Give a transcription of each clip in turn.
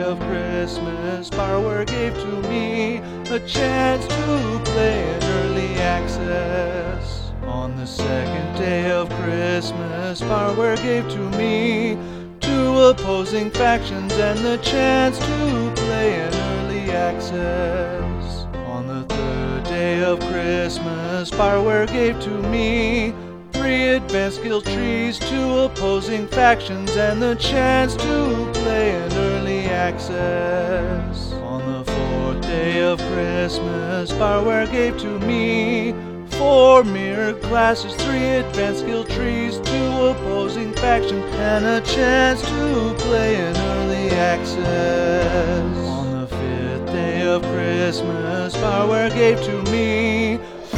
joy of Christmas BioWare gave to me, a chance to play in Early Access. On the second day of Christmas, BioWare gave to me two opposing factions and the chance to play in Early Access. On the third day of Christmas, BioWare gave to me three advanced skill trees, two opposing factions, and the chance to play in Early Access. On the fourth day of Christmas, BioWare gave to me four mirror classes, three advanced skill trees, two opposing factions, and a chance to play in Early Access. On the fifth day of Christmas, BioWare gave to me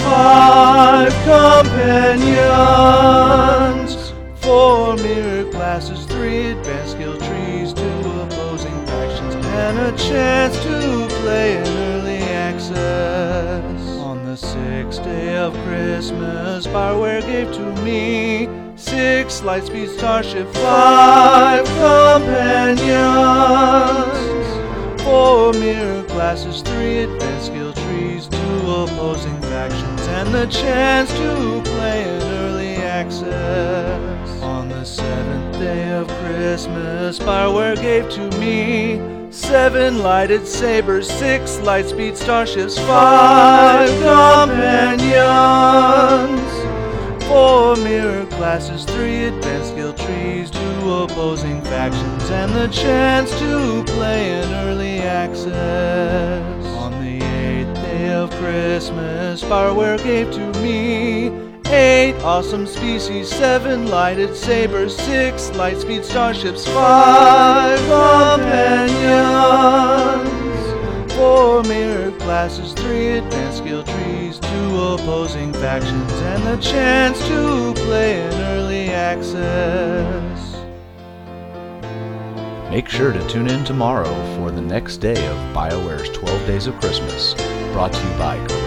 five companions, four mirror classes, three advanced skill trees, two opposing factions, and a chance to play in Early Access. On the sixth day of Christmas, BioWare gave to me six lightspeed starship, five companions, four mirror classes, three advanced skill trees, two opposing factions, and the chance to play in Early Access. On the seventh day of Christmas, BioWare gave to me seven lighted sabers, six lightspeed starships, five companions, four mirror classes, three advanced skill trees, two opposing factions, and the chance to play in Early Access. On the eighth day of Christmas, BioWare gave to me eight awesome species, seven lighted sabers, six lightspeed starships, five companions, four mirror classes, three advanced skill trees, two opposing factions, and the chance to play in Early Access. Make sure to tune in tomorrow for the next day of BioWare's 12 Days of Christmas, brought to you by